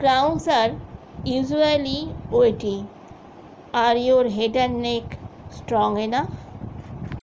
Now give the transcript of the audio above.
Crowns are usually weighty. Are your head and neck strong enough?